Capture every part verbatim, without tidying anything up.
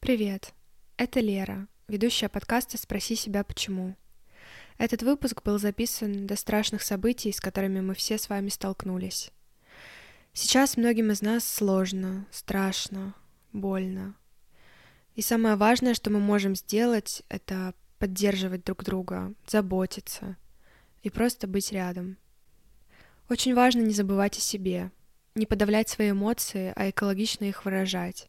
Привет, это Лера, ведущая подкаста «Спроси себя почему». Этот выпуск был записан до страшных событий, с которыми мы все с вами столкнулись. Сейчас многим из нас сложно, страшно, больно. И самое важное, что мы можем сделать, это поддерживать друг друга, заботиться и просто быть рядом. Очень важно не забывать о себе, не подавлять свои эмоции, а экологично их выражать.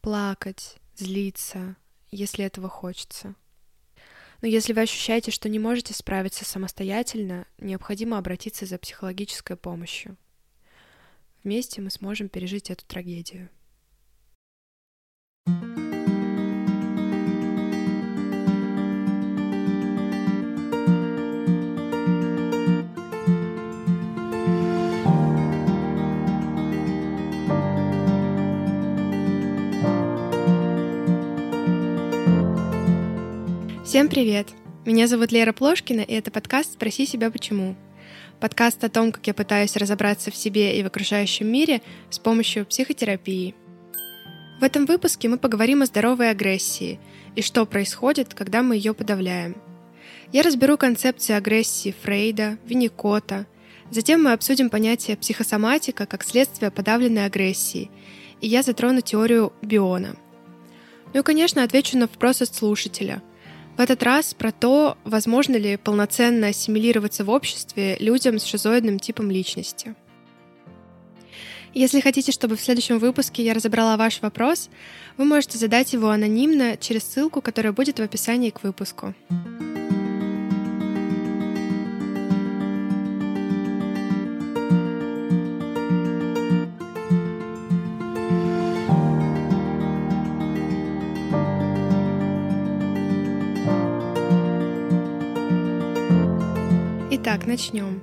Плакать, злиться, если этого хочется. Но если вы ощущаете, что не можете справиться самостоятельно, необходимо обратиться за психологической помощью. Вместе мы сможем пережить эту трагедию. Всем привет! Меня зовут Лера Плошкина, и это подкаст «Спроси себя почему». Подкаст о том, как я пытаюсь разобраться в себе и в окружающем мире с помощью психотерапии. В этом выпуске мы поговорим о здоровой агрессии и что происходит, когда мы ее подавляем. Я разберу концепции агрессии Фрейда, Винникотта. Затем мы обсудим понятие психосоматика как следствие подавленной агрессии, и я затрону теорию Биона. Ну и, конечно, отвечу на вопросы слушателя. В этот раз про то, возможно ли полноценно ассимилироваться в обществе людям с шизоидным типом личности. Если хотите, чтобы в следующем выпуске я разобрала ваш вопрос, вы можете задать его анонимно через ссылку, которая будет в описании к выпуску. Итак, начнем.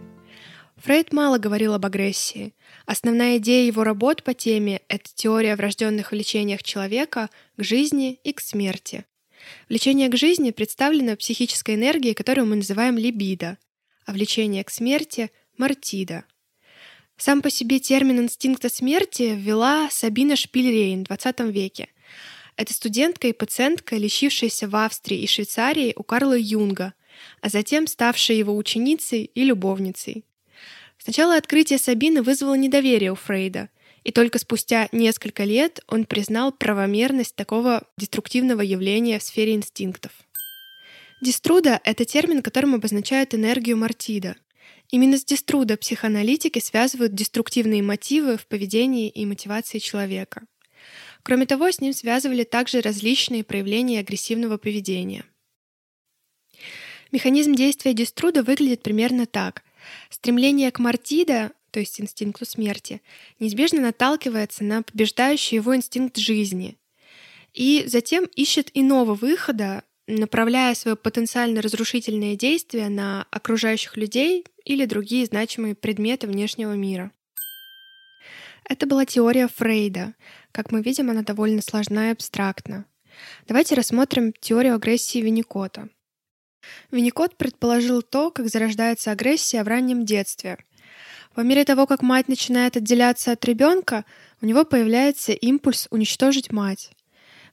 Фрейд мало говорил об агрессии. Основная идея его работ по теме — это теория о врожденных влечениях человека к жизни и к смерти. Влечение к жизни представлено психической энергией, которую мы называем либидо, а влечение к смерти — мартидо. Сам по себе термин «инстинкта смерти» ввела Сабина Шпильрейн в двадцатом веке. Это студентка и пациентка, лечившаяся в Австрии и Швейцарии у Карла Юнга, а затем ставшая его ученицей и любовницей. Сначала открытие Сабины вызвало недоверие у Фрейда, и только спустя несколько лет он признал правомерность такого деструктивного явления в сфере инстинктов. Деструда — это термин, которым обозначают энергию мартида. Именно с деструда психоаналитики связывают деструктивные мотивы в поведении и мотивации человека. Кроме того, с ним связывали также различные проявления агрессивного поведения. Механизм действия деструда выглядит примерно так. Стремление к мартидо, то есть инстинкту смерти, неизбежно наталкивается на побеждающий его инстинкт жизни и затем ищет иного выхода, направляя свое потенциально разрушительное действие на окружающих людей или другие значимые предметы внешнего мира. Это была теория Фрейда. Как мы видим, она довольно сложна и абстрактна. Давайте рассмотрим теорию агрессии Винникотта. Винникотт предположил то, как зарождается агрессия в раннем детстве. По мере того, как мать начинает отделяться от ребенка, у него появляется импульс уничтожить мать.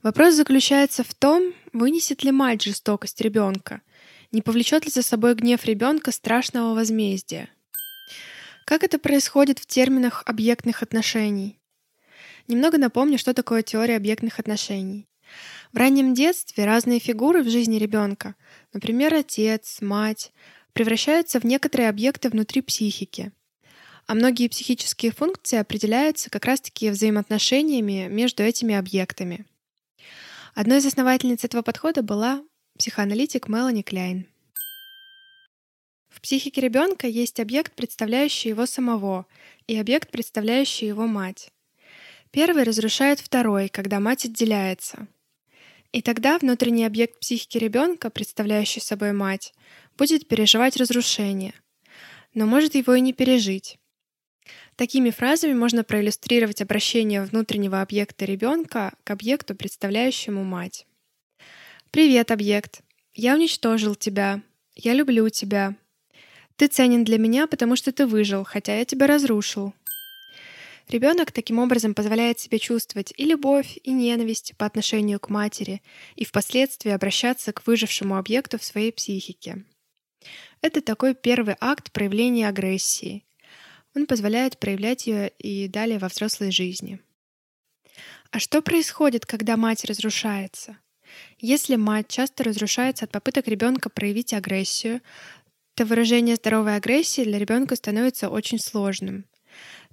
Вопрос заключается в том, вынесет ли мать жестокость ребенка, не повлечет ли за собой гнев ребенка страшного возмездия. Как это происходит в терминах объектных отношений? Немного напомню, что такое теория объектных отношений. В раннем детстве разные фигуры в жизни ребенка, например, отец, мать, превращаются в некоторые объекты внутри психики. А многие психические функции определяются как раз-таки взаимоотношениями между этими объектами. Одной из основательниц этого подхода была психоаналитик Мелани Кляйн. В психике ребенка есть объект, представляющий его самого, и объект, представляющий его мать. Первый разрушает второй, когда мать отделяется. И тогда внутренний объект психики ребенка, представляющий собой мать, будет переживать разрушение, но может его и не пережить. Такими фразами можно проиллюстрировать обращение внутреннего объекта ребенка к объекту, представляющему мать. «Привет, объект! Я уничтожил тебя. Я люблю тебя. Ты ценен для меня, потому что ты выжил, хотя я тебя разрушил». Ребенок таким образом позволяет себе чувствовать и любовь, и ненависть по отношению к матери, и впоследствии обращаться к выжившему объекту в своей психике. Это такой первый акт проявления агрессии. Он позволяет проявлять ее и далее во взрослой жизни. А что происходит, когда мать разрушается? Если мать часто разрушается от попыток ребенка проявить агрессию, то выражение здоровой агрессии для ребенка становится очень сложным.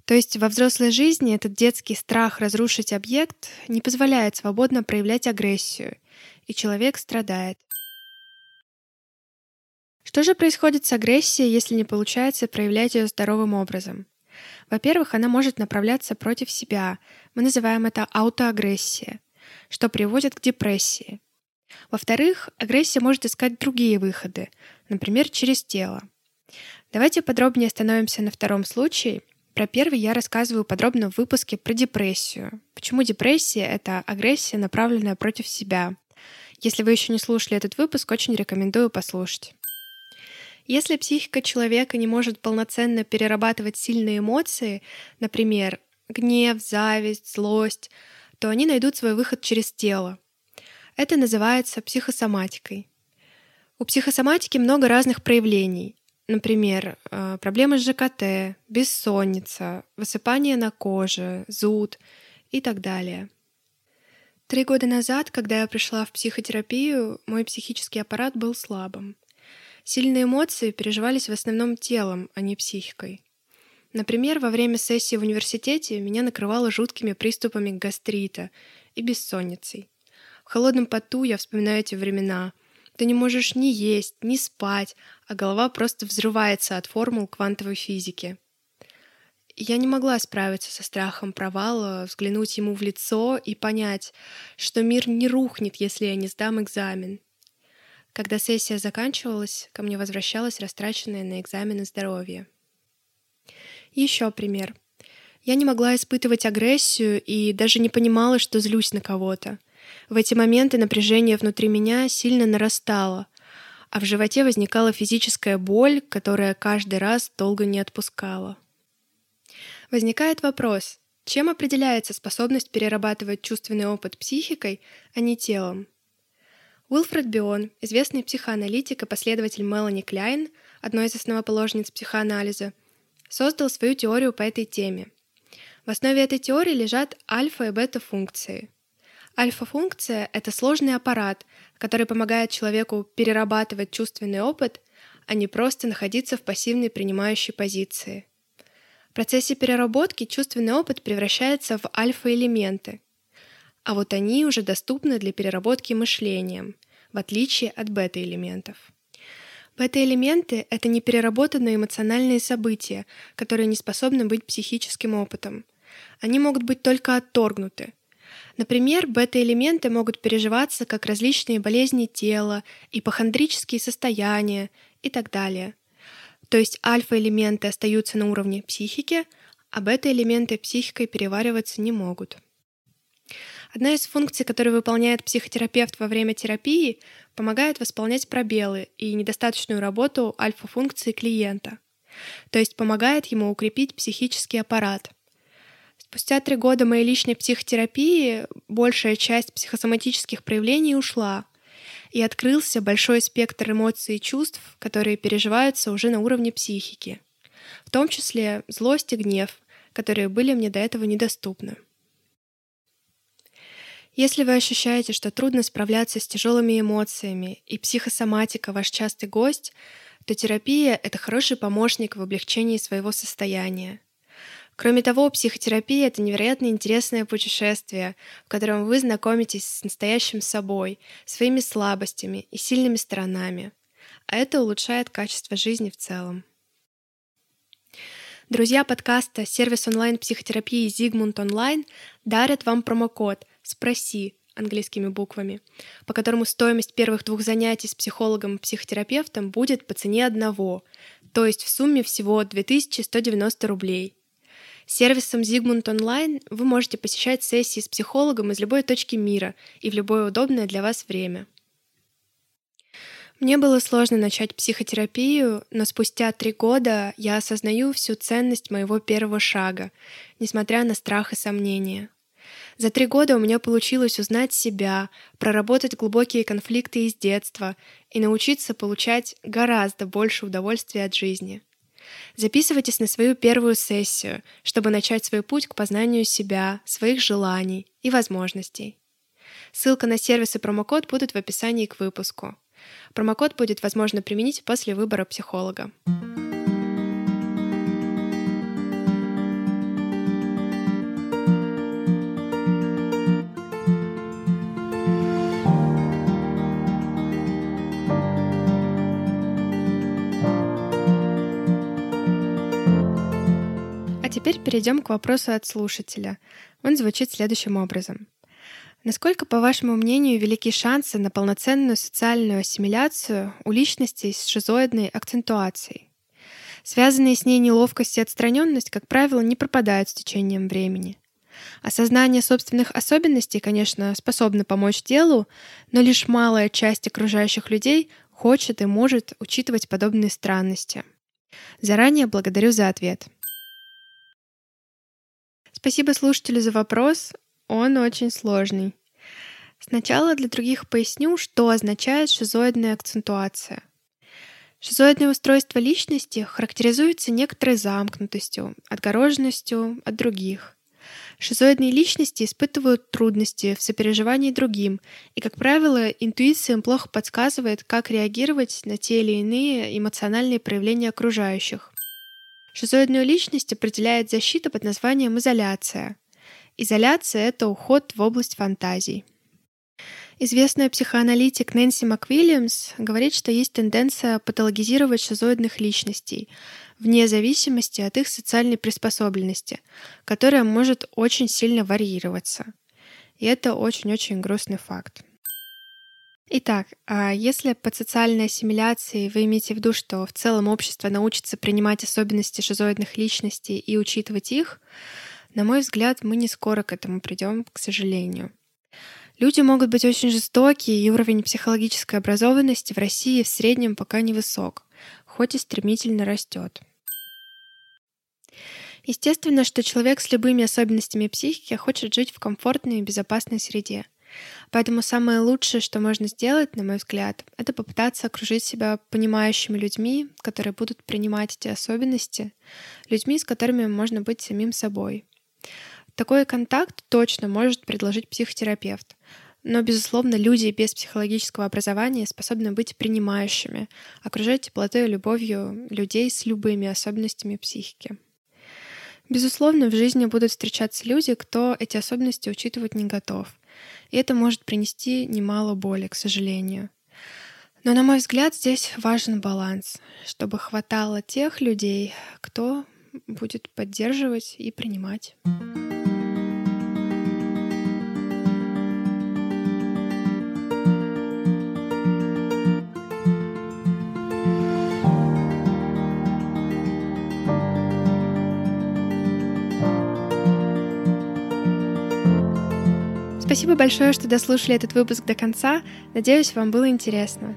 То есть во взрослой жизни этот детский страх разрушить объект не позволяет свободно проявлять агрессию, и человек страдает. Что же происходит с агрессией, если не получается проявлять ее здоровым образом? Во-первых, она может направляться против себя. Мы называем это аутоагрессия, что приводит к депрессии. Во-вторых, агрессия может искать другие выходы, например, через тело. Давайте подробнее остановимся на втором случае. Про первый я рассказываю подробно в выпуске про депрессию. Почему депрессия — это агрессия, направленная против себя. Если вы еще не слушали этот выпуск, очень рекомендую послушать. Если психика человека не может полноценно перерабатывать сильные эмоции, например, гнев, зависть, злость, то они найдут свой выход через тело. Это называется психосоматикой. У психосоматики много разных проявлений. Например, проблемы с ЖКТ, бессонница, высыпание на коже, зуд и так далее. Три года назад, когда я пришла в психотерапию, мой психический аппарат был слабым. Сильные эмоции переживались в основном телом, а не психикой. Например, во время сессии в университете меня накрывало жуткими приступами гастрита и бессонницей. В холодном поту я вспоминаю эти времена. Ты не можешь ни есть, ни спать, а голова просто взрывается от формул квантовой физики. Я не могла справиться со страхом провала, взглянуть ему в лицо и понять, что мир не рухнет, если я не сдам экзамен. Когда сессия заканчивалась, ко мне возвращалось растраченное на экзамены здоровье. Еще пример. Я не могла испытывать агрессию и даже не понимала, что злюсь на кого-то. В эти моменты напряжение внутри меня сильно нарастало, а в животе возникала физическая боль, которая каждый раз долго не отпускала. Возникает вопрос, чем определяется способность перерабатывать чувственный опыт психикой, а не телом? Уилфред Бион, известный психоаналитик и последователь Мелани Кляйн, одной из основоположниц психоанализа, создал свою теорию по этой теме. В основе этой теории лежат альфа и бета-функции. Альфа-функция — это сложный аппарат, который помогает человеку перерабатывать чувственный опыт, а не просто находиться в пассивной принимающей позиции. В процессе переработки чувственный опыт превращается в альфа-элементы, а вот они уже доступны для переработки мышлением, в отличие от бета-элементов. Бета-элементы — это непереработанные эмоциональные события, которые не способны быть психическим опытом. Они могут быть только отторгнуты. Например, бета-элементы могут переживаться как различные болезни тела, ипохондрические состояния и так далее. То есть альфа-элементы остаются на уровне психики, а бета-элементы психикой перевариваться не могут. Одна из функций, которую выполняет психотерапевт во время терапии, помогает восполнять пробелы и недостаточную работу альфа-функции клиента, то есть помогает ему укрепить психический аппарат. Спустя три года моей личной психотерапии большая часть психосоматических проявлений ушла, и открылся большой спектр эмоций и чувств, которые переживаются уже на уровне психики, в том числе злость и гнев, которые были мне до этого недоступны. Если вы ощущаете, что трудно справляться с тяжелыми эмоциями и психосоматика ваш частый гость, то терапия — это хороший помощник в облегчении своего состояния. Кроме того, психотерапия — это невероятно интересное путешествие, в котором вы знакомитесь с настоящим собой, своими слабостями и сильными сторонами, а это улучшает качество жизни в целом. Друзья подкаста «Сервис онлайн-психотерапии Zigmund.Online» дарят вам промокод «Спроси» английскими буквами, по которому стоимость первых двух занятий с психологом и психотерапевтом будет по цене одного, то есть в сумме всего две тысячи сто девяносто рублей. С сервисом Zigmund.Online вы можете посещать сессии с психологом из любой точки мира и в любое удобное для вас время. Мне было сложно начать психотерапию, но спустя три года я осознаю всю ценность моего первого шага, несмотря на страх и сомнения. За три года у меня получилось узнать себя, проработать глубокие конфликты из детства и научиться получать гораздо больше удовольствия от жизни. Записывайтесь на свою первую сессию, чтобы начать свой путь к познанию себя, своих желаний и возможностей. Ссылка на сервис и промокод будут в описании к выпуску. Промокод будет возможно применить после выбора психолога. А теперь перейдем к вопросу от слушателя. Он звучит следующим образом. Насколько, по вашему мнению, велики шансы на полноценную социальную ассимиляцию у личностей с шизоидной акцентуацией? Связанные с ней неловкость и отстраненность, как правило, не пропадают с течением времени. Осознание собственных особенностей, конечно, способно помочь делу, но лишь малая часть окружающих людей хочет и может учитывать подобные странности. Заранее благодарю за ответ. Спасибо слушателю за вопрос. Он очень сложный. Сначала для других поясню, что означает шизоидная акцентуация. Шизоидное устройство личности характеризуется некоторой замкнутостью, отгороженностью от других. Шизоидные личности испытывают трудности в сопереживании другим, и, как правило, интуиция им плохо подсказывает, как реагировать на те или иные эмоциональные проявления окружающих. Шизоидную личность определяет защита под названием изоляция. Изоляция — это уход в область фантазий. Известная психоаналитик Нэнси Мак-Вильямс говорит, что есть тенденция патологизировать шизоидных личностей вне зависимости от их социальной приспособленности, которая может очень сильно варьироваться. И это очень-очень грустный факт. Итак, если под социальной ассимиляцией вы имеете в виду, что в целом общество научится принимать особенности шизоидных личностей и учитывать их, на мой взгляд, мы не скоро к этому придем, к сожалению. Люди могут быть очень жестоки, и уровень психологической образованности в России в среднем пока невысок, хоть и стремительно растет. Естественно, что человек с любыми особенностями психики хочет жить в комфортной и безопасной среде. Поэтому самое лучшее, что можно сделать, на мой взгляд, это попытаться окружить себя понимающими людьми, которые будут принимать эти особенности, людьми, с которыми можно быть самим собой. Такой контакт точно может предложить психотерапевт. Но, безусловно, люди без психологического образования способны быть принимающими, окружать теплотой и любовью людей с любыми особенностями психики. Безусловно, в жизни будут встречаться люди, кто эти особенности учитывать не готов. И это может принести немало боли, к сожалению. Но, на мой взгляд, здесь важен баланс, чтобы хватало тех людей, кто будет поддерживать и принимать. Спасибо большое, что дослушали этот выпуск до конца. Надеюсь, вам было интересно.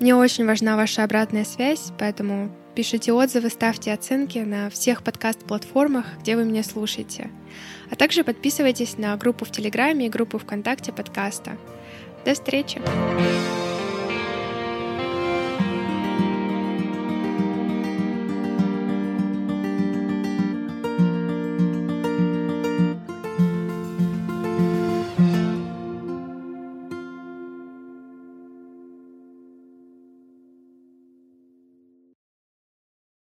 Мне очень важна ваша обратная связь, поэтому пишите отзывы, ставьте оценки на всех подкаст-платформах, где вы меня слушаете. А также подписывайтесь на группу в Телеграме и группу ВКонтакте подкаста. До встречи!